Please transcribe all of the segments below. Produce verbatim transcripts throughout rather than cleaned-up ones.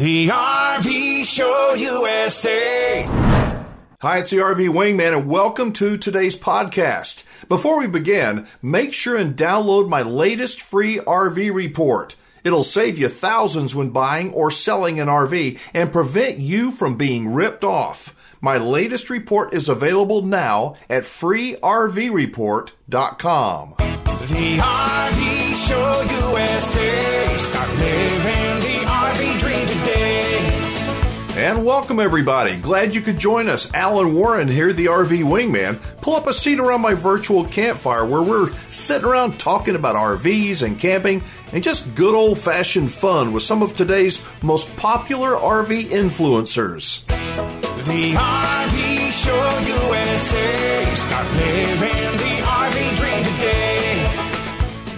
The R V Show U S A. Hi, it's the R V Wingman, and welcome to today's podcast. Before we begin, make sure and download my latest free R V report. It'll save you thousands when buying or selling an R V and prevent you from being ripped off. My latest report is available now at Free R V Report dot com. The R V Show U S A. Start living the R V dream today. And welcome, everybody. Glad you could join us. Alan Warren here, the R V Wingman. Pull up a seat around my virtual campfire where we're sitting around talking about R Vs and camping and just good old-fashioned fun with some of today's most popular R V influencers. The R V Show U S A. Start living the R V dream today.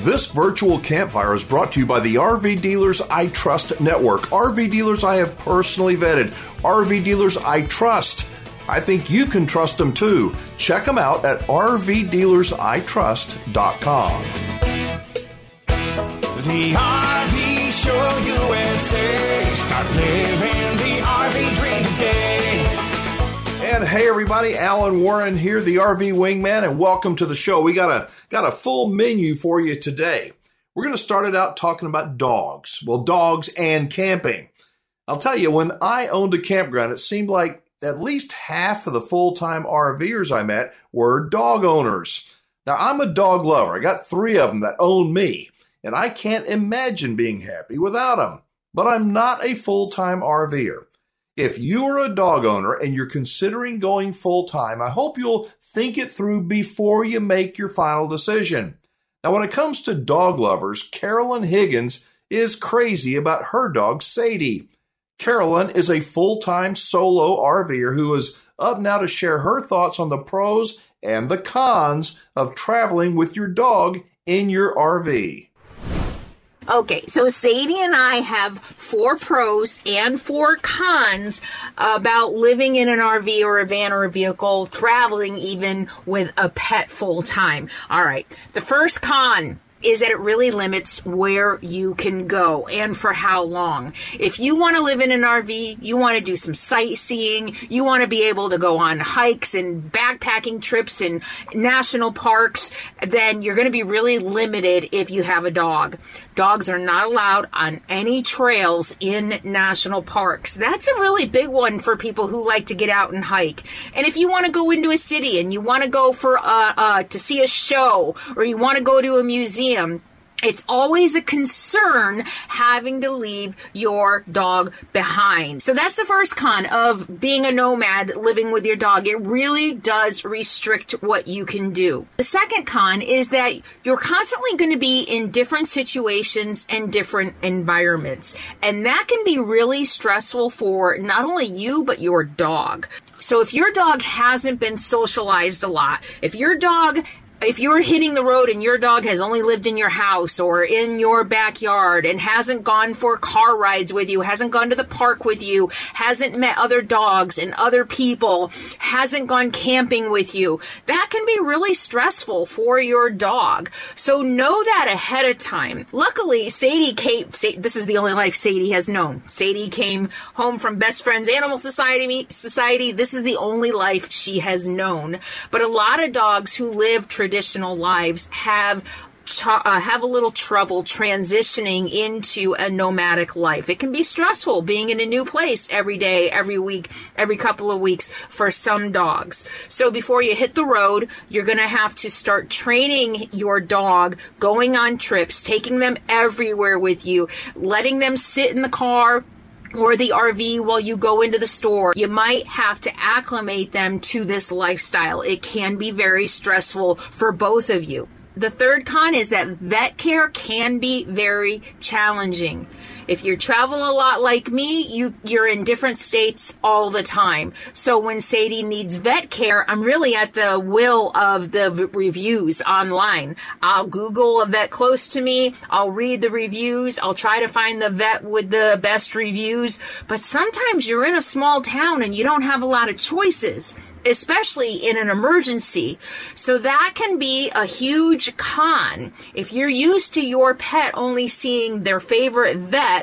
This virtual campfire is brought to you by the R V Dealers I Trust Network. R V dealers I have personally vetted. R V dealers I trust. I think you can trust them too. Check them out at R V Dealers I Trust dot com. The R V Show U S A. Start living the R V dream today. And hey everybody, Alan Warren here, the R V Wingman, and welcome to the show. We got a Got a full menu for you today. We're going to start it out talking about dogs. Well, dogs and camping. I'll tell you, when I owned a campground, it seemed like at least half of the full-time RVers I met were dog owners. Now, I'm a dog lover. I got three of them that own me, and I can't imagine being happy without them. But I'm not a full-time RVer. If you are a dog owner and you're considering going full-time, I hope you'll think it through before you make your final decision. Now, when it comes to dog lovers, Carolyn Higgins is crazy about her dog, Sadie. Carolyn is a full-time solo RVer who is up now to share her thoughts on the pros and the cons of traveling with your dog in your R V. Okay, so Sadie and I have four pros and four cons about living in an R V or a van or a vehicle, traveling even with a pet full time. All right, the first con is that it really limits where you can go and for how long. If you want to live in an R V, you want to do some sightseeing, you want to be able to go on hikes and backpacking trips and national parks, then you're going to be really limited if you have a dog. Dogs are not allowed on any trails in national parks. That's a really big one for people who like to get out and hike. And if you want to go into a city and you want to go for uh, uh, to see a show or you want to go to a museum, it's always a concern having to leave your dog behind. So that's the first con of being a nomad living with your dog. It really does restrict what you can do. The second con is that you're constantly going to be in different situations and different environments. And that can be really stressful for not only you, but your dog. So if your dog hasn't been socialized a lot, if your dog If you're hitting the road and your dog has only lived in your house or in your backyard and hasn't gone for car rides with you, hasn't gone to the park with you, hasn't met other dogs and other people, hasn't gone camping with you, that can be really stressful for your dog. So know that ahead of time. Luckily, Sadie came, this is the only life Sadie has known. Sadie came home from Best Friends Animal Society. Society. This is the only life she has known. But a lot of dogs who live traditionally Traditional lives have uh, have a little trouble transitioning into a nomadic life. It can be stressful being in a new place every day, every week, every couple of weeks for some dogs. So before you hit the road, you're going to have to start training your dog, going on trips, taking them everywhere with you, letting them sit in the car or the R V while you go into the store. You might have to acclimate them to this lifestyle. It can be very stressful for both of you. The third con is that vet care can be very challenging. If you travel a lot like me, you, you're in different states all the time. So when Sadie needs vet care, I'm really at the will of the v- reviews online. I'll Google a vet close to me. I'll read the reviews. I'll try to find the vet with the best reviews. But sometimes you're in a small town and you don't have a lot of choices, especially in an emergency. So that can be a huge con. If you're used to your pet only seeing their favorite vet,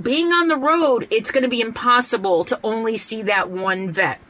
being on the road, it's going to be impossible to only see that one vet.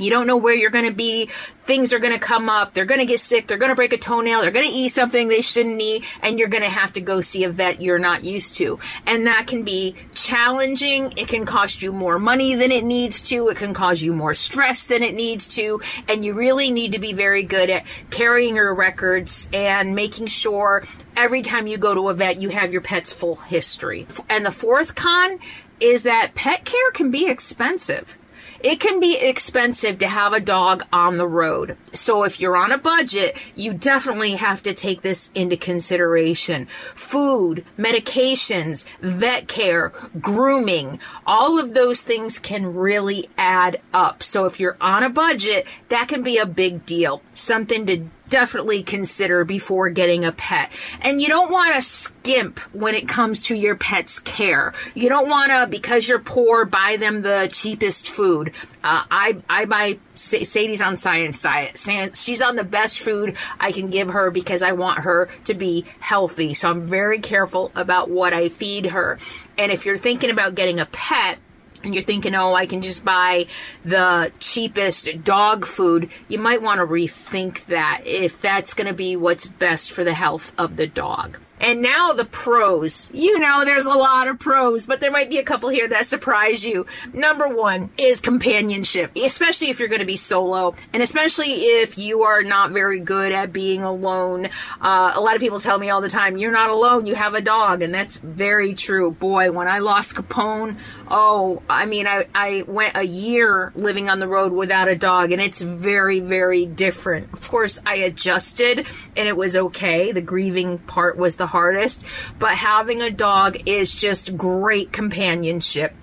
You don't know where you're going to be. Things are going to come up. They're going to get sick. They're going to break a toenail. They're going to eat something they shouldn't eat. And you're going to have to go see a vet you're not used to. And that can be challenging. It can cost you more money than it needs to. It can cause you more stress than it needs to. And you really need to be very good at carrying your records and making sure every time you go to a vet, you have your pet's full history. And the fourth con is that pet care can be expensive. It can be expensive to have a dog on the road. So if you're on a budget, you definitely have to take this into consideration. Food, medications, vet care, grooming, all of those things can really add up. So if you're on a budget, that can be a big deal. Something to definitely consider before getting a pet. And you don't want to skimp when it comes to your pet's care. You don't want to, because you're poor, buy them the cheapest food. Uh, I, I buy, Sadie's on Science Diet. She's on the best food I can give her because I want her to be healthy. So I'm very careful about what I feed her. And if you're thinking about getting a pet, and you're thinking, oh, I can just buy the cheapest dog food, you might want to rethink that if that's going to be what's best for the health of the dog. And now the pros. You know, there's a lot of pros, but there might be a couple here that surprise you. Number one is companionship, especially if you're going to be solo, and especially if you are not very good at being alone. Uh, a lot of people tell me all the time, you're not alone, you have a dog, and that's very true. Boy, when I lost Capone, oh, I mean, I, I went a year living on the road without a dog, and it's very, very different. Of course, I adjusted, and it was okay. The grieving part was the hardest, but having a dog is just great companionship.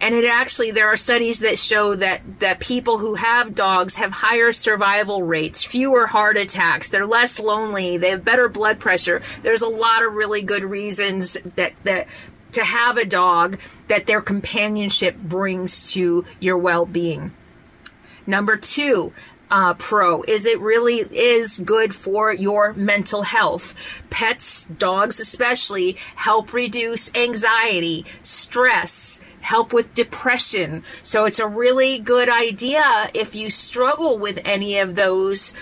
And it actually, there are studies that show that, that people who have dogs have higher survival rates, fewer heart attacks, they're less lonely, they have better blood pressure. There's a lot of really good reasons that, that to have a dog, that their companionship brings to your well-being. Number two, Uh, pro is it really is good for your mental health. Pets, dogs especially, help reduce anxiety, stress, help with depression. So it's a really good idea if you struggle with any of those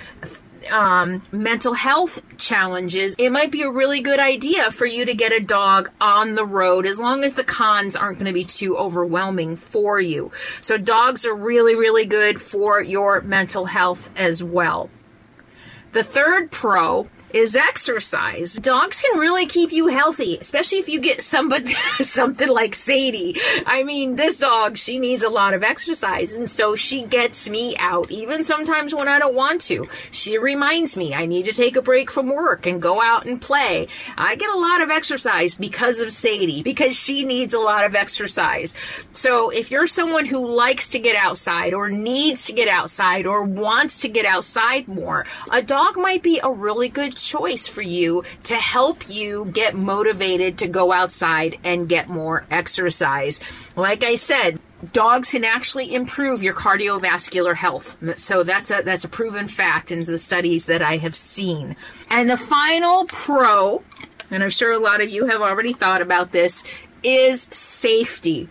um, mental health challenges. It might be a really good idea for you to get a dog on the road, as long as the cons aren't going to be too overwhelming for you. So dogs are really, really good for your mental health as well. The third pro is exercise. Dogs can really keep you healthy, especially if you get somebody, something like Sadie. I mean, this dog, she needs a lot of exercise, and so she gets me out, even sometimes when I don't want to. She reminds me I need to take a break from work and go out and play. I get a lot of exercise because of Sadie, because she needs a lot of exercise. So if you're someone who likes to get outside or needs to get outside or wants to get outside more, a dog might be a really good choice for you to help you get motivated to go outside and get more exercise. Like I said, dogs can actually improve your cardiovascular health. So that's a that's a proven fact in the studies that I have seen. And the final pro, and I'm sure a lot of you have already thought about this, is safety.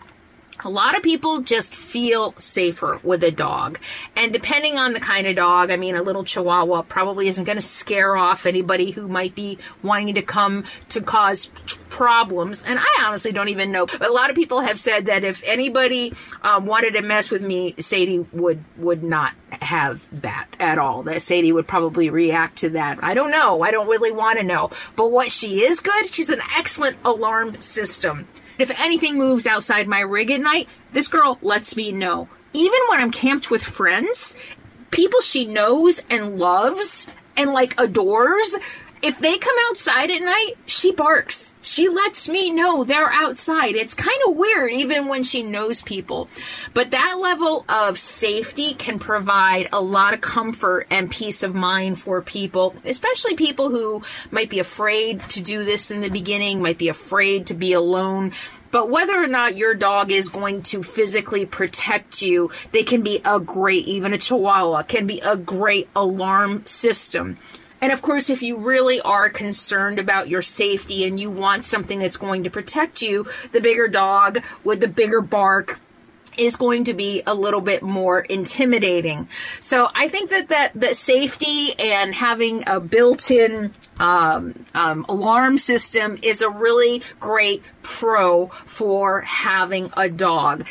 A lot of people just feel safer with a dog. And depending on the kind of dog, I mean, a little Chihuahua probably isn't going to scare off anybody who might be wanting to come to cause problems. And I honestly don't even know. But a lot of people have said that if anybody um, wanted to mess with me, Sadie would, would not have that at all. That Sadie would probably react to that. I don't know. I don't really want to know. But what she is good, she's an excellent alarm system. If anything moves outside my rig at night, this girl lets me know. Even when I'm camped with friends, people she knows and loves and like adores, If they come outside at night, she barks. She lets me know they're outside. It's kind of weird, even when she knows people. But that level of safety can provide a lot of comfort and peace of mind for people, especially people who might be afraid to do this in the beginning, might be afraid to be alone. But whether or not your dog is going to physically protect you, they can be a great, even a Chihuahua, can be a great alarm system. And of course, if you really are concerned about your safety and you want something that's going to protect you, the bigger dog with the bigger bark is going to be a little bit more intimidating. So I think that that, that safety and having a built-in um, um, alarm system is a really great pro for having a dog.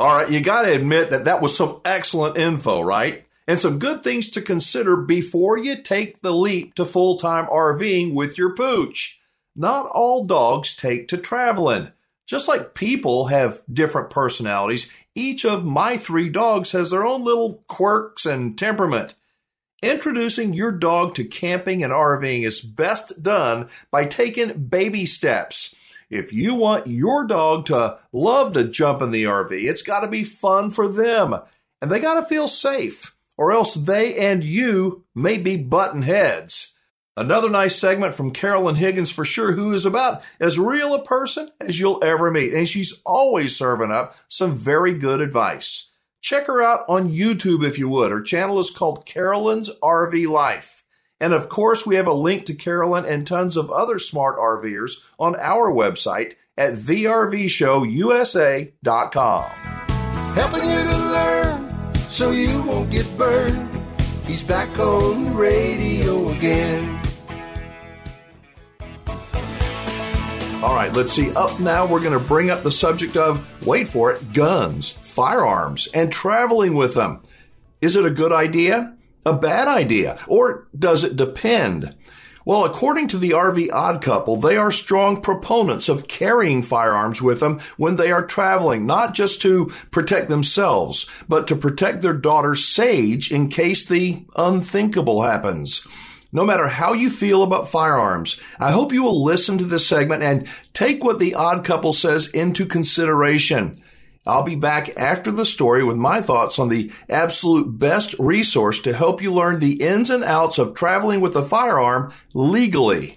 All right, you got to admit that that was some excellent info, right? And some good things to consider before you take the leap to full-time RVing with your pooch. Not all dogs take to traveling. Just like people have different personalities, each of my three dogs has their own little quirks and temperament. Introducing your dog to camping and RVing is best done by taking baby steps. If you want your dog to love the jump in the R V, it's got to be fun for them, and they got to feel safe, or else they and you may be butting heads. Another nice segment from Carolyn Higgins for sure, who is about as real a person as you'll ever meet. And she's always serving up some very good advice. Check her out on YouTube if you would. Her channel is called Carolyn's R V Life. And of course, we have a link to Carolyn and tons of other smart RVers on our website at the R V show U S A dot com. Helping you to learn so you won't get burned. He's back on the radio again. All right, let's see. Up now, we're going to bring up the subject of, wait for it, guns, firearms, and traveling with them. Is it a good idea, a bad idea, or does it depend? Well, according to the R V Odd Couple, they are strong proponents of carrying firearms with them when they are traveling, not just to protect themselves, but to protect their daughter, Sage, in case the unthinkable happens. No matter how you feel about firearms, I hope you will listen to this segment and take what the Odd Couple says into consideration. I'll be back after the story with my thoughts on the absolute best resource to help you learn the ins and outs of traveling with a firearm legally.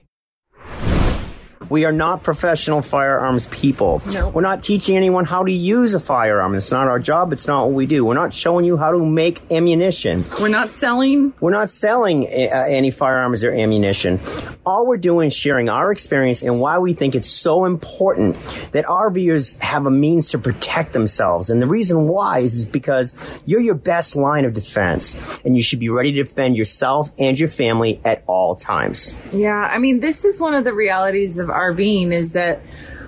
We are not professional firearms people. No. We're not teaching anyone how to use a firearm. It's not our job. It's not what we do. We're not showing you how to make ammunition. We're not selling. We're not selling uh, any firearms or ammunition. All we're doing is sharing our experience and why we think it's so important that RVers have a means to protect themselves. And the reason why is because you're your best line of defense, and you should be ready to defend yourself and your family at all times. Yeah, I mean, this is one of the realities of RVing is that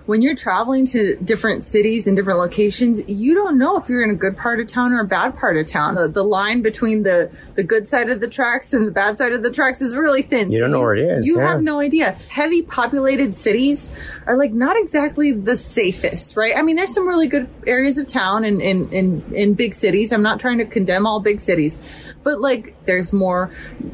when you're traveling to different cities and different locations, you don't know if you're in a good part of town or a bad part of town. The, the line between the, the good side of the tracks and the bad side of the tracks is really thin. You don't know where it is. You yeah. have no idea. Heavy populated cities are like not exactly the safest, right? I mean, there's some really good areas of town in, in, in, in big cities. I'm not trying to condemn all big cities, but like there's more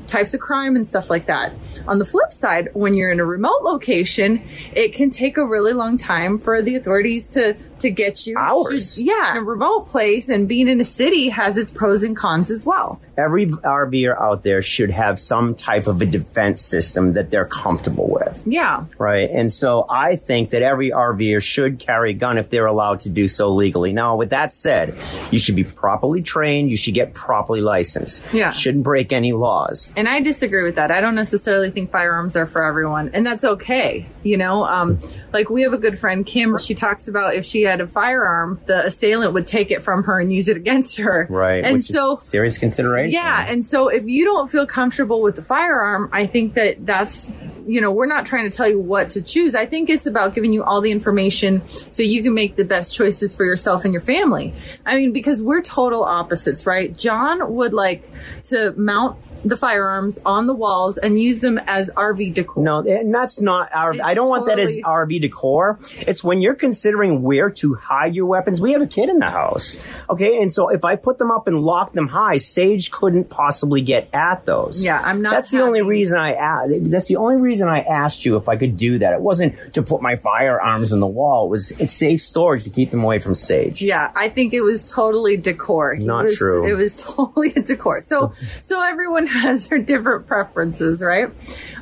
types of crime and stuff like that. On the flip side, when you're in a remote location, it can take a really long time for the authorities to to get you hours. Yeah, in a remote place, and being in a city has its pros and cons as well. Every RVer out there should have some type of a defense system that they're comfortable with. Yeah. Right. And so I think that every RVer should carry a gun if they're allowed to do so legally. Now, with that said, you should be properly trained. You should get properly licensed. Yeah. You shouldn't break any laws. And I disagree with that. I don't necessarily think firearms are for everyone, and that's okay. You know, um, like we have a good friend, Kim. She talks about if she had a firearm, the assailant would take it from her and use it against her. Right. And so serious consideration. Yeah. And so if you don't feel comfortable with the firearm, I think that that's you know, we're not trying to tell you what to choose. I think it's about giving you all the information so you can make the best choices for yourself and your family. I mean, because we're total opposites, right? John would like to mount the firearms on the walls and use them as R V decor. No, that's not our. It's I don't totally, want that as R V decor. It's when you're considering where to hide your weapons. We have a kid in the house, okay? And so if I put them up and lock them high, Sage couldn't possibly get at those. Yeah, I'm not. That's happy. the only reason I asked. That's the only reason I asked you if I could do that. It wasn't to put my firearms in the wall. It was it's safe storage to keep them away from Sage. Yeah, I think it was totally decor. Not it was, true. It was totally a decor. So, so everyone has their different preferences, right?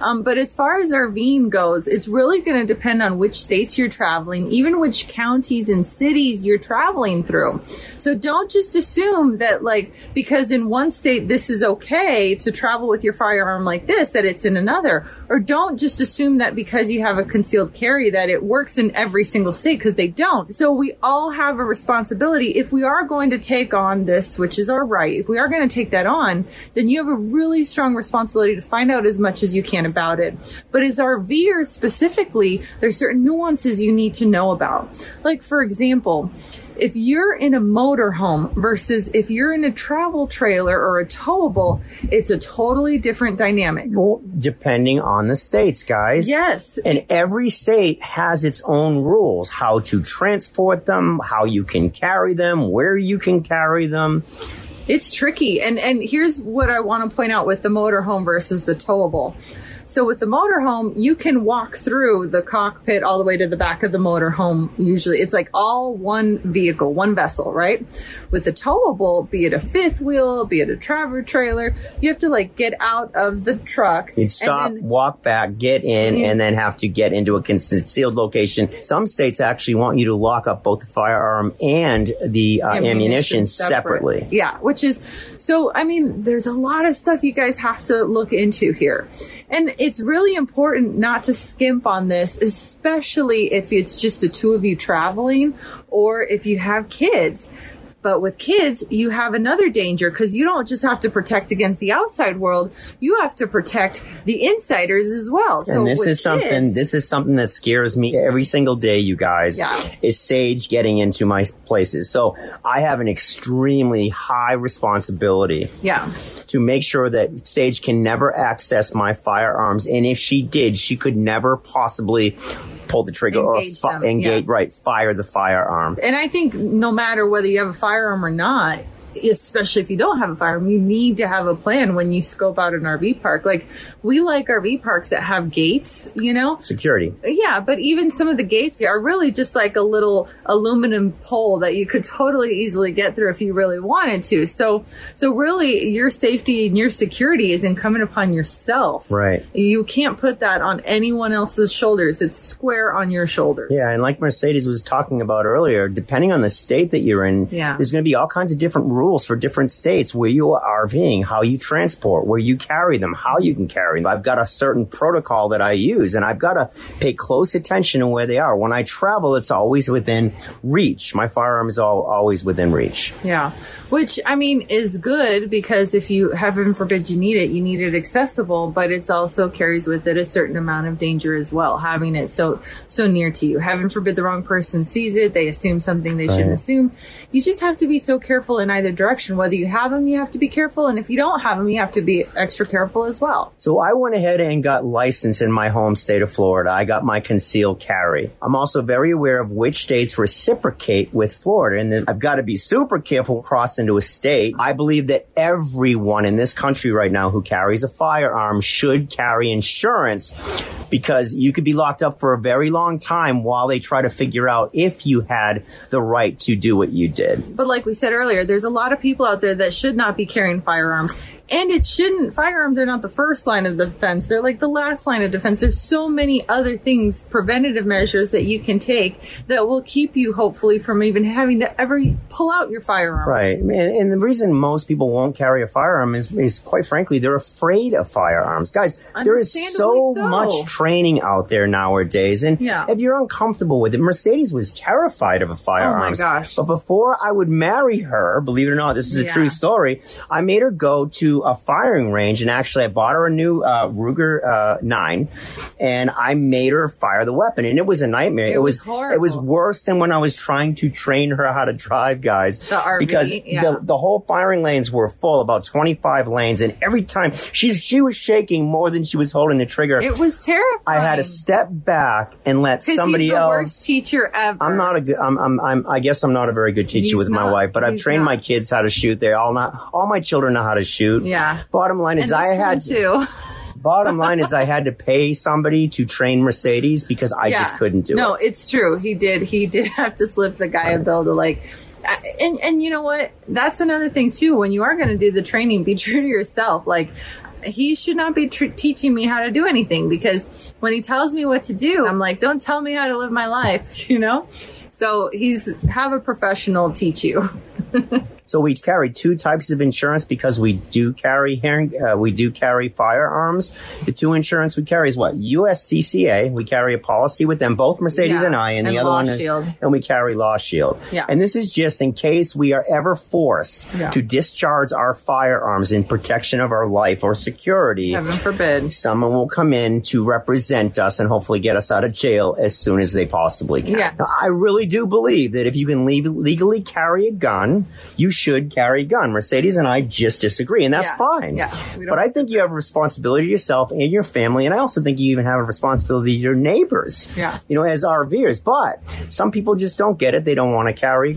Um, but as far as RVing goes, it's really going to depend on which states you're traveling, even which counties and cities you're traveling through. So don't just assume that, like, because in one state this is okay to travel with your firearm like this, that it's in another. Or don't just assume that because you have a concealed carry that it works in every single state, because they don't. So we all have a responsibility. If we are going to take on this, which is our right, if we are going to take that on, then you have a really strong responsibility to find out as much as you can about it. But as RVers specifically, there's certain nuances you need to know about. Like, for example, if you're in a motorhome versus if you're in a travel trailer or a towable, it's a totally different dynamic. Well, depending on the states, guys. Yes. And every state has its own rules, how to transport them, how you can carry them, where you can carry them. It's tricky. And and here's what I want to point out with the motorhome versus the towable. So with the motorhome, you can walk through the cockpit all the way to the back of the motorhome. Usually it's like all one vehicle, one vessel, right? With the towable, be it a fifth wheel, be it a travel trailer, you have to like get out of the truck. You'd stop, and then, walk back, get in, and then have to get into a concealed location. Some states actually want you to lock up both the firearm and the uh, ammunition, ammunition separately. separately. Yeah, which is, so, I mean, there's a lot of stuff you guys have to look into here. And it's really important not to skimp on this, especially if it's just the two of you traveling or if you have kids. But with kids, you have another danger, because you don't just have to protect against the outside world. You have to protect the insiders as well. So and this is something kids, this is something that scares me every single day, you guys, yeah. is Sage getting into my places. So I have an extremely high responsibility yeah. to make sure that Sage can never access my firearms. And if she did, she could never possibly pull the trigger engage or fi- them, engage, yeah. right, fire the firearm. And I think no matter whether you have a firearm or not, especially if you don't have a firearm, you need to have a plan when you scope out an R V park. Like, we like R V parks that have gates, you know? Security. Yeah, but even some of the gates are really just like a little aluminum pole that you could totally easily get through if you really wanted to. So, so really, your safety and your security is incumbent upon yourself. Right. You can't put that on anyone else's shoulders. It's square on your shoulders. Yeah, and like Mercedes was talking about earlier, depending on the state that you're in, yeah. there's going to be all kinds of different rules. Rules for different states, where you are RVing, how you transport, where you carry them, how you can carry them. I've got a certain protocol that I use, and I've got to pay close attention to where they are. When I travel, it's always within reach. My firearm is all, always within reach. Yeah, which, I mean, is good, because if you, heaven forbid, you need it, you need it accessible, but it's also carries with it a certain amount of danger as well, having it so so near to you. Heaven forbid the wrong person sees it, they assume something they right. shouldn't assume. You just have to be so careful in either direction. Whether you have them, you have to be careful, and if you don't have them, you have to be extra careful as well. So I went ahead and got licensed in my home state of Florida. I got my concealed carry. I'm also very aware of which states reciprocate with Florida, and I've got to be super careful cross into a state. I believe that everyone in this country right now who carries a firearm should carry insurance, because you could be locked up for a very long time while they try to figure out if you had the right to do what you did. But like we said earlier, there's a lot of people out there that should not be carrying firearms. And it shouldn't. Firearms are not the first line of defense. They're like the last line of defense. There's so many other things, preventative measures that you can take that will keep you, hopefully, from even having to ever pull out your firearm. Right. And, and the reason most people won't carry a firearm is, is, quite frankly, they're afraid of firearms. Guys, there is so, so much training out there nowadays. And yeah. if you're uncomfortable with it, Mercedes was terrified of a firearm. Oh, my gosh. But before I would marry her, believe it or not, this is a yeah. true story, I made her go to to a firing range, and actually I bought her a new uh, Ruger uh, nine, and I made her fire the weapon, and it was a nightmare. It, it was, was it was worse than when I was trying to train her how to drive, guys. The R V, because yeah. the, the whole firing lanes were full, about twenty-five lanes, and every time she's she was shaking more than she was holding the trigger. It was terrifying. I had to step back and let somebody he's the else. Worst teacher ever. I'm not a good. I'm, I'm. I'm. I guess I'm not a very good teacher he's with not, my wife, but I've trained not. my kids how to shoot. They all not. All my children know how to shoot. Yeah. Bottom line is, and I had to. Bottom line is I had to pay somebody to train Mercedes because I yeah. just couldn't do no, it. No, it's true. He did. He did have to slip the guy a bill to like. And and you know what? That's another thing too. When you are going to do the training, be true to yourself. Like. He should not be tr- teaching me how to do anything, because when he tells me what to do, I'm like, don't tell me how to live my life, you know? So he's have a professional teach you. So we carry two types of insurance because we do carry uh, we do carry firearms. The two insurance we carry is what? U S C C A. We carry a policy with them, both Mercedes yeah, and I, and, and the other Law one is Shield. And we carry Law Shield. Yeah. And this is just in case we are ever forced yeah. to discharge our firearms in protection of our life or security. Heaven forbid. Someone will come in to represent us and hopefully get us out of jail as soon as they possibly can. Yeah. Now, I really do believe that if you can le- legally carry a gun, you should carry a gun. Mercedes and I just disagree, and that's yeah, fine. Yeah, but I think you have a responsibility to yourself and your family, and I also think you even have a responsibility to your neighbors, yeah. you know, as RVers. But some people just don't get it. They don't want to carry.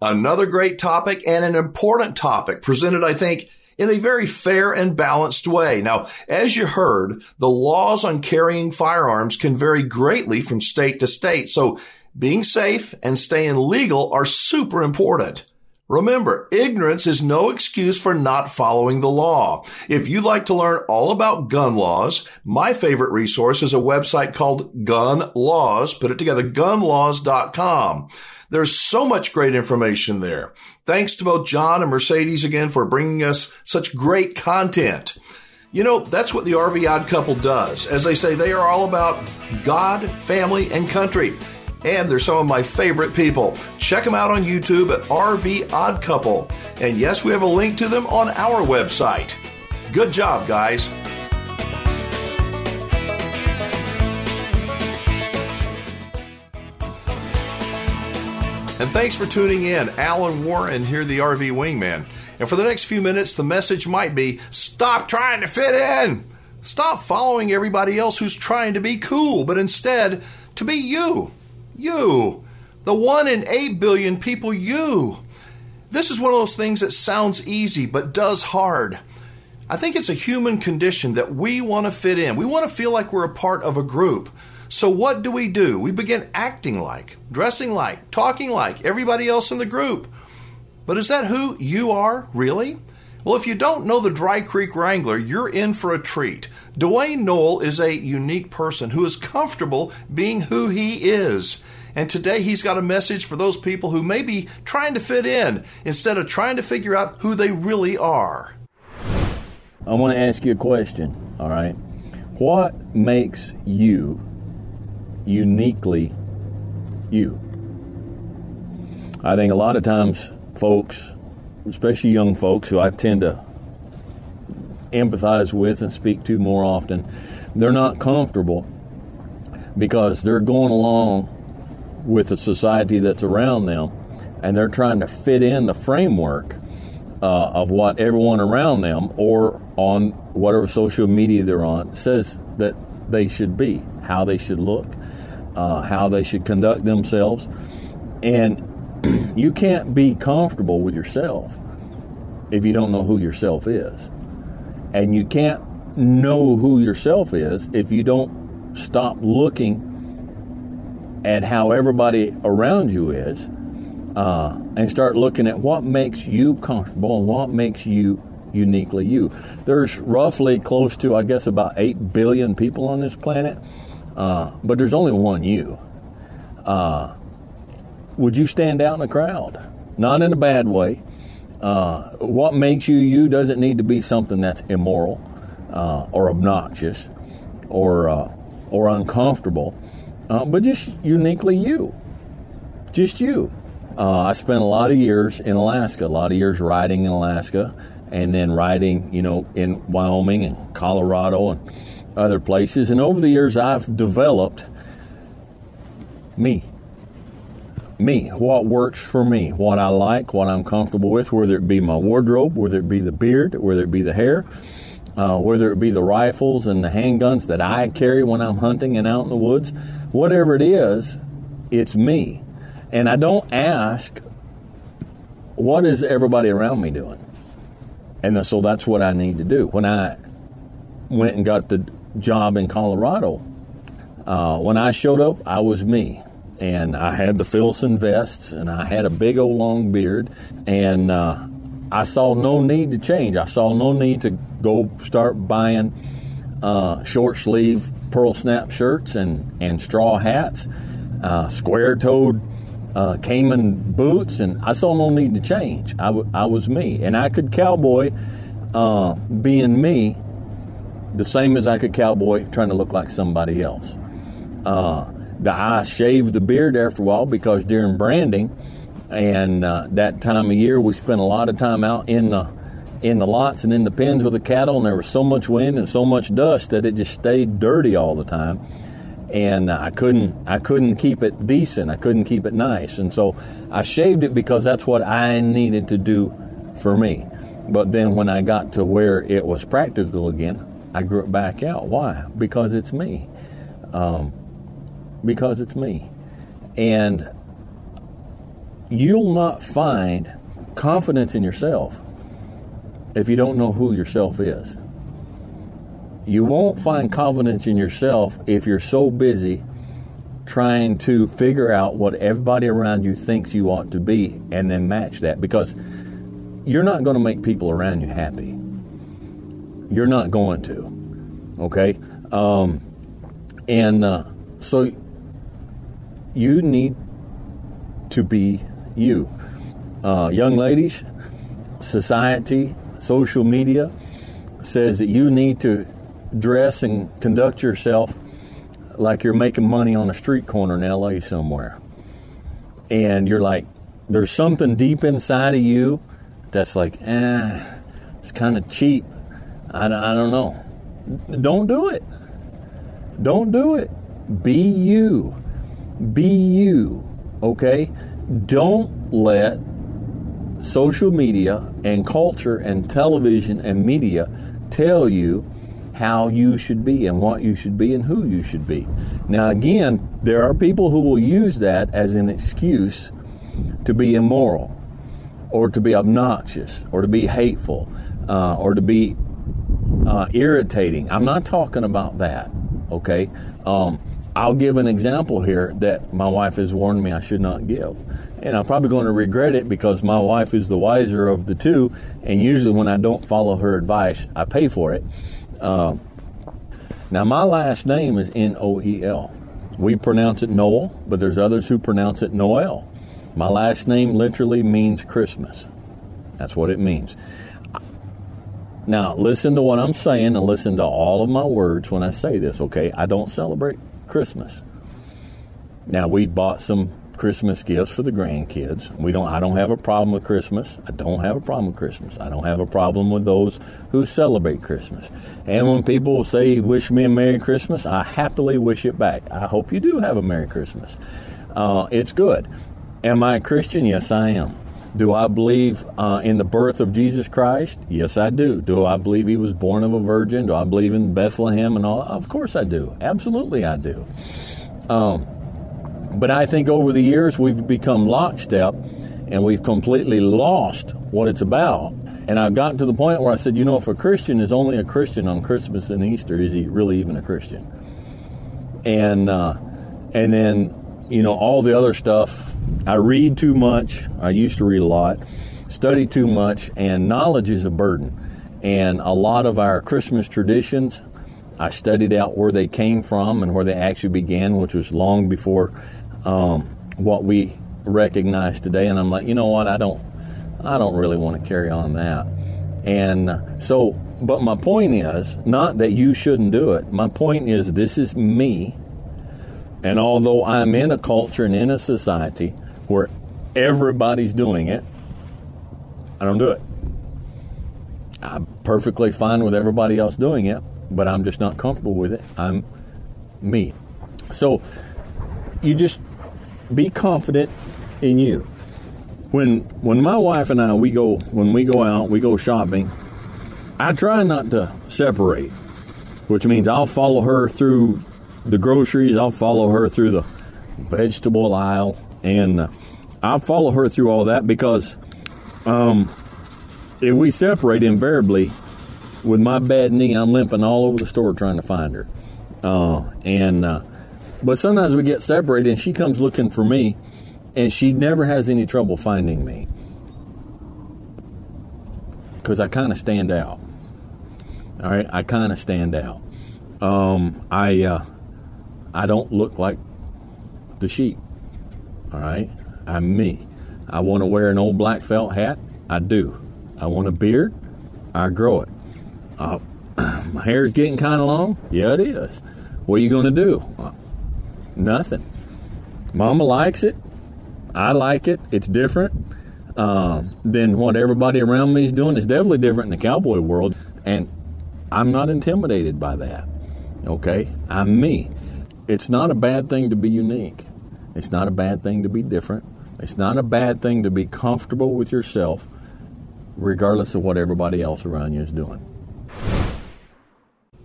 Another great topic and an important topic presented, I think, in a very fair and balanced way. Now, as you heard, the laws on carrying firearms can vary greatly from state to state. So being safe and staying legal are super important. Remember, ignorance is no excuse for not following the law. If you'd like to learn all about gun laws, my favorite resource is a website called Gun Laws. Put it together, gun laws dot com. There's so much great information there. Thanks to both John and Mercedes again for bringing us such great content. You know, that's what the R V Odd Couple does. As they say, they are all about God, family, and country. And they're some of my favorite people. Check them out on YouTube at R V Odd Couple. And yes, we have a link to them on our website. Good job, guys. And thanks for tuning in. Alan Warren here, the R V Wingman. And for the next few minutes, the message might be, stop trying to fit in. Stop following everybody else who's trying to be cool, but instead, to be you. You, the one in eight billion people, you. This is one of those things that sounds easy, but does hard. I think it's a human condition that we want to fit in. We want to feel like we're a part of a group. So what do we do? We begin acting like, dressing like, talking like everybody else in the group. But is that who you are, really? Well, if you don't know the Dry Creek Wrangler, you're in for a treat. Dwayne Noel is a unique person who is comfortable being who he is. And today he's got a message for those people who may be trying to fit in instead of trying to figure out who they really are. I want to ask you a question, all right? What makes you uniquely you? I think a lot of times folks, especially young folks who I tend to empathize with and speak to more often, they're not comfortable because they're going along with the society that's around them, and they're trying to fit in the framework uh, of what everyone around them or on whatever social media they're on says that they should be, how they should look, uh, how they should conduct themselves. And you can't be comfortable with yourself if you don't know who yourself is. And you can't know who yourself is if you don't stop looking at how everybody around you is uh, and start looking at what makes you comfortable and what makes you uniquely you. There's roughly close to, I guess, about eight billion people on this planet, uh, but there's only one you. Uh, would you stand out in the crowd? Not in a bad way. Uh, what makes you you doesn't need to be something that's immoral uh, or obnoxious or uh, or uncomfortable, uh, but just uniquely you, just you. Uh, I spent a lot of years in Alaska, a lot of years riding in Alaska, and then riding, you know, in Wyoming and Colorado and other places. And over the years, I've developed me. Me, what works for me, what I like, what I'm comfortable with, whether it be my wardrobe, whether it be the beard, whether it be the hair, uh, whether it be the rifles and the handguns that I carry when I'm hunting and out in the woods. Whatever it is, it's me. And I don't ask, what is everybody around me doing? And so that's what I need to do. When I went and got the job in Colorado, uh, when I showed up, I was me. And I had the Filson vests, and I had a big old long beard, and uh, I saw no need to change. I saw no need to go start buying uh, short sleeve pearl snap shirts and, and straw hats, uh, square toed uh, Cayman boots, and I saw no need to change. I, w- I was me, and I could cowboy uh, being me the same as I could cowboy trying to look like somebody else. Uh, The, I shaved the beard after a while because during branding and uh, that time of year, we spent a lot of time out in the in the lots and in the pens with the cattle, and there was so much wind and so much dust that it just stayed dirty all the time. And I couldn't I couldn't keep it decent. I couldn't keep it nice. And so I shaved it because that's what I needed to do for me. But then when I got to where it was practical again, I grew it back out. Why? Because it's me. Um Because it's me. And you'll not find confidence in yourself if you don't know who yourself is. You won't find confidence in yourself if you're so busy trying to figure out what everybody around you thinks you ought to be and then match that, because you're not going to make people around you happy. You're not going to. Okay? Um, and... Uh, So you need to be you. Uh, young ladies, society, social media says that you need to dress and conduct yourself like you're making money on a street corner in L A somewhere. And you're like, there's something deep inside of you that's like, eh, it's kind of cheap. I, I don't know. Don't do it. Don't do it. Be you. Be you. Okay? Don't let social media and culture and television and media tell you how you should be and what you should be and who you should be. Now, again, there are people who will use that as an excuse to be immoral or to be obnoxious or to be hateful uh, or to be uh, irritating. I'm not talking about that. Okay? Um, I'll give an example here that my wife has warned me I should not give. And I'm probably going to regret it because my wife is the wiser of the two. And usually when I don't follow her advice, I pay for it. Um, now, my last name is N O E L. We pronounce it Noel, but there's others who pronounce it Noel. My last name literally means Christmas. That's what it means. Now, listen to what I'm saying and listen to all of my words when I say this, okay? I don't celebrate Christmas. Now, we bought some Christmas gifts for the grandkids. We don't. I don't have a problem with Christmas. I don't have a problem with Christmas. I don't have a problem with those who celebrate Christmas. And when people say, wish me a Merry Christmas, I happily wish it back. I hope you do have a Merry Christmas. Uh, it's good. Am I a Christian? Yes, I am. Do I believe uh, in the birth of Jesus Christ? Yes, I do. Do I believe he was born of a virgin? Do I believe in Bethlehem and all? Of course I do. Absolutely I do. Um, but I think over the years we've become lockstep and we've completely lost what it's about. And I've gotten to the point where I said, you know, if a Christian is only a Christian on Christmas and Easter, is he really even a Christian? And uh, and then, you know, all the other stuff. I read too much. I used to read a lot, study too much, and knowledge is a burden. And a lot of our Christmas traditions, I studied out where they came from and where they actually began, which was long before um, what we recognize today. And I'm like, you know what? I don't, I don't really want to carry on that. And so, but my point is not that you shouldn't do it. My point is this is me. And although I'm in a culture and in a society where everybody's doing it, I don't do it. I'm perfectly fine with everybody else doing it, but I'm just not comfortable with it. I'm me. So you just be confident in you. When when my wife and I, we go, when we go out, we go shopping, I try not to separate, which means I'll follow her through the groceries. I'll follow her through the vegetable aisle, and uh, I'll follow her through all that because um, if we separate, invariably, with my bad knee, I'm limping all over the store trying to find her. Uh, and uh, but sometimes we get separated, and she comes looking for me, and she never has any trouble finding me because I kind of stand out. All right, I kind of stand out. Um, I uh, I don't look like the sheep. All right, I'm me. I want to wear an old black felt hat. I do. I want a beard. I grow it. Uh, my hair's getting kind of long. Yeah, it is. What are you going to do? Uh, nothing. Mama likes it. I like it. It's different uh, than what everybody around me is doing. It's definitely different in the cowboy world, and I'm not intimidated by that, okay? I'm me. It's not a bad thing to be unique. It's not a bad thing to be different. It's not a bad thing to be comfortable with yourself, regardless of what everybody else around you is doing.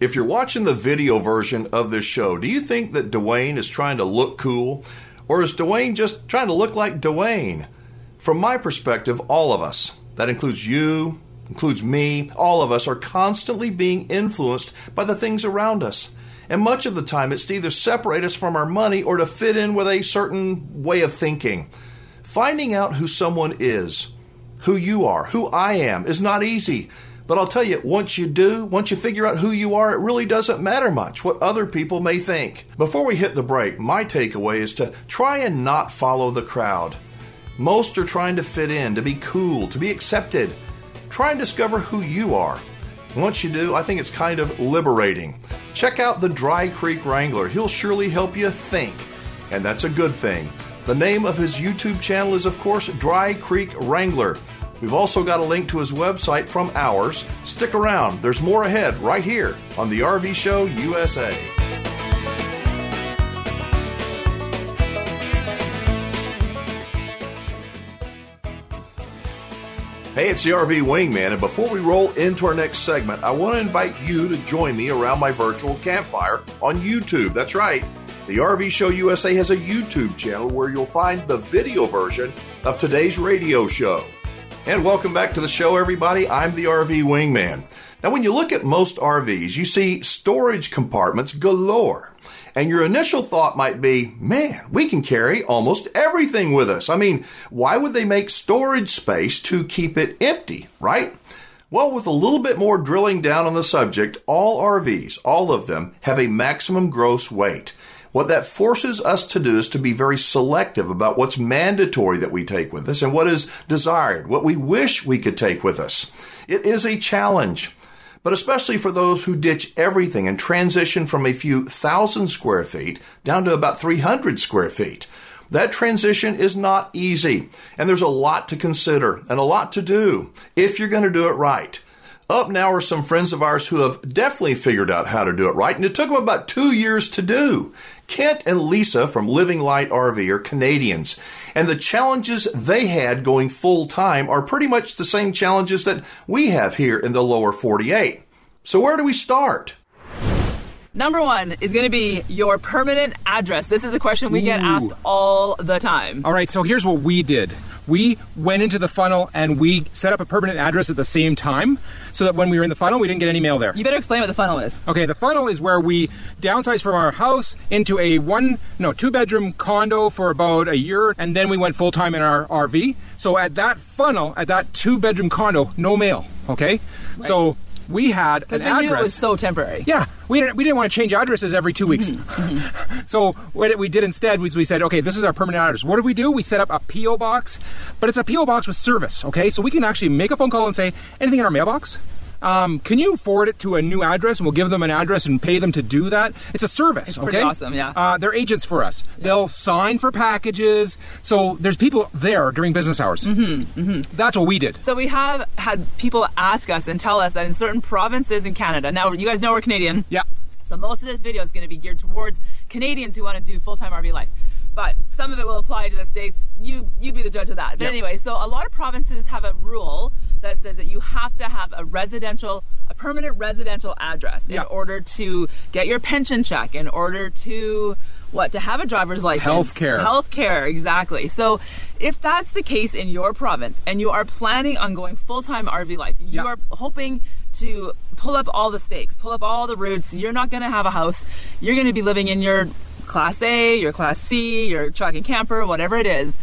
If you're watching the video version of this show, do you think that Dwayne is trying to look cool? Or is Dwayne just trying to look like Dwayne? From my perspective, all of us, that includes you, includes me, all of us are constantly being influenced by the things around us. And much of the time, it's to either separate us from our money or to fit in with a certain way of thinking. Finding out who someone is, who you are, who I am, is not easy. But I'll tell you, once you do, once you figure out who you are, it really doesn't matter much what other people may think. Before we hit the break, my takeaway is to try and not follow the crowd. Most are trying to fit in, to be cool, to be accepted. Try and discover who you are. Once you do, I think it's kind of liberating. Check out the Dry Creek Wrangler. He'll surely help you think, and that's a good thing. The name of his YouTube channel is, of course, Dry Creek Wrangler. We've also got a link to his website from ours. Stick around. There's more ahead right here on The R V Show U S A. Hey, it's the R V Wingman, and before we roll into our next segment, I want to invite you to join me around my virtual campfire on YouTube. That's right. The R V Show U S A has a YouTube channel where you'll find the video version of today's radio show. And welcome back to the show, everybody. I'm the R V Wingman. Now, when you look at most R Vs, you see storage compartments galore. And your initial thought might be, man, we can carry almost everything with us. I mean, why would they make storage space to keep it empty, right? Well, with a little bit more drilling down on the subject, all R Vs, all of them, have a maximum gross weight. What that forces us to do is to be very selective about what's mandatory that we take with us and what is desired, what we wish we could take with us. It is a challenge. But especially for those who ditch everything and transition from a few thousand square feet down to about three hundred square feet. That transition is not easy, and there's a lot to consider and a lot to do if you're going to do it right. Up now are some friends of ours who have definitely figured out how to do it right, and it took them about two years to do. Kent and Lisa from Living Light R V are Canadians, and the challenges they had going full-time are pretty much the same challenges that we have here in the lower forty-eight. So where do we start? Number one is going to be your permanent address. This is a question we get Ooh. asked all the time. All right, so here's what we did. We went into the funnel and we set up a permanent address at the same time so that when we were in the funnel, we didn't get any mail there. You better explain what the funnel is. Okay, the funnel is where we downsized from our house into a one, no, two-bedroom condo for about a year, and then we went full-time in our R V. So at that funnel, at that two-bedroom condo, no mail, okay? Right. So we had an address. Knew it was so temporary. Yeah. We didn't, we didn't want to change addresses every two weeks. Mm-hmm. Mm-hmm. So what we did instead was we said, okay, this is our permanent address. What did we do? We set up a P O box, but it's a P O box with service, okay? So we can actually make a phone call and say, anything in our mailbox? Um, can you forward it to a new address? We'll give them an address and pay them to do that. It's a service. It's okay? Pretty awesome, yeah. Uh, they're agents for us. Yeah. They'll sign for packages. So there's people there during business hours. Mm-hmm, mm-hmm. That's what we did. So we have had people ask us and tell us that in certain provinces in Canada, now you guys know we're Canadian. Yeah. So most of this video is going to be geared towards Canadians who want to do full-time R V life. But some of it will apply to the states. You you be the judge of that. But yep. Anyway, so a lot of provinces have a rule that says that you have to have a residential, a permanent residential address in yep. order to get your pension check, in order to, what, to have a driver's license. Healthcare. Healthcare, exactly. So if that's the case in your province and you are planning on going full-time R V life, you yep. are hoping to pull up all the stakes, pull up all the roots. You're not going to have a house. You're going to be living in your Class A, your Class C, your truck and camper, whatever it is.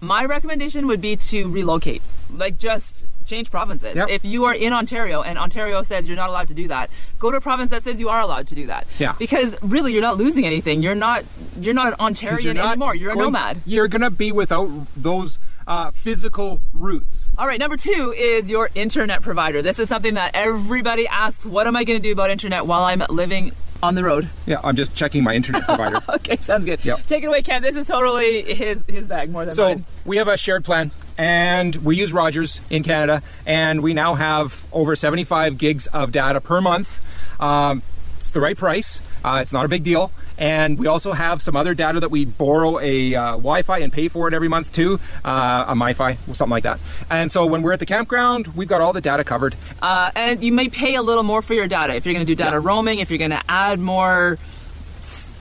My recommendation would be to relocate. Like, just change provinces. Yep. If you are in Ontario and Ontario says you're not allowed to do that, go to a province that says you are allowed to do that. Yeah. Because really, you're not losing anything. You're not you're not an Ontarian you're not anymore. You're going, a nomad. You're going to be without those Uh, physical roots. All right, number two is your internet provider. This is something that everybody asks, what am I going to do about internet while I'm living on the road? Yeah, I'm just checking my internet provider. Okay, sounds good. Yep. Take it away, Ken. This is totally his his bag more than so mine. So we have a shared plan, and we use Rogers in Canada, and we now have over seventy-five gigs of data per month. Um, it's the right price. Uh, it's not a big deal. And we also have some other data that we borrow a uh, Wi-Fi and pay for it every month too, uh, a Mi-Fi, something like that. And so when we're at the campground, we've got all the data covered. Uh, and you may pay a little more for your data if you're going to do data yeah. roaming, if you're going to add more,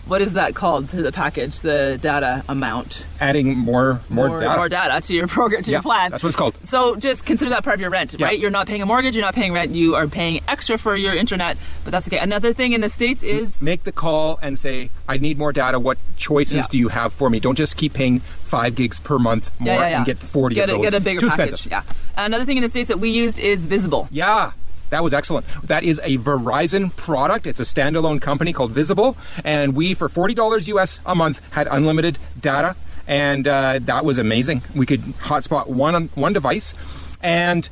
what is that called to the package, the data amount? Adding more more, more data. More data to your program, to yeah, your plan. That's what it's called. So just consider that part of your rent, yeah. right? You're not paying a mortgage, you're not paying rent, you are paying extra for your internet, but that's okay. Another thing in the States is... Make the call and say, I need more data, what choices yeah. do you have for me? Don't just keep paying five gigs per month more yeah, yeah, yeah. and get forty get of a, those. Get a bigger Too package. Expensive. Yeah. Another thing in the States that we used is Visible. Yeah. That was excellent. That is a Verizon product. It's a standalone company called Visible. And we, for forty dollars U S a month, had unlimited data. And uh, that was amazing. We could hotspot one one device. And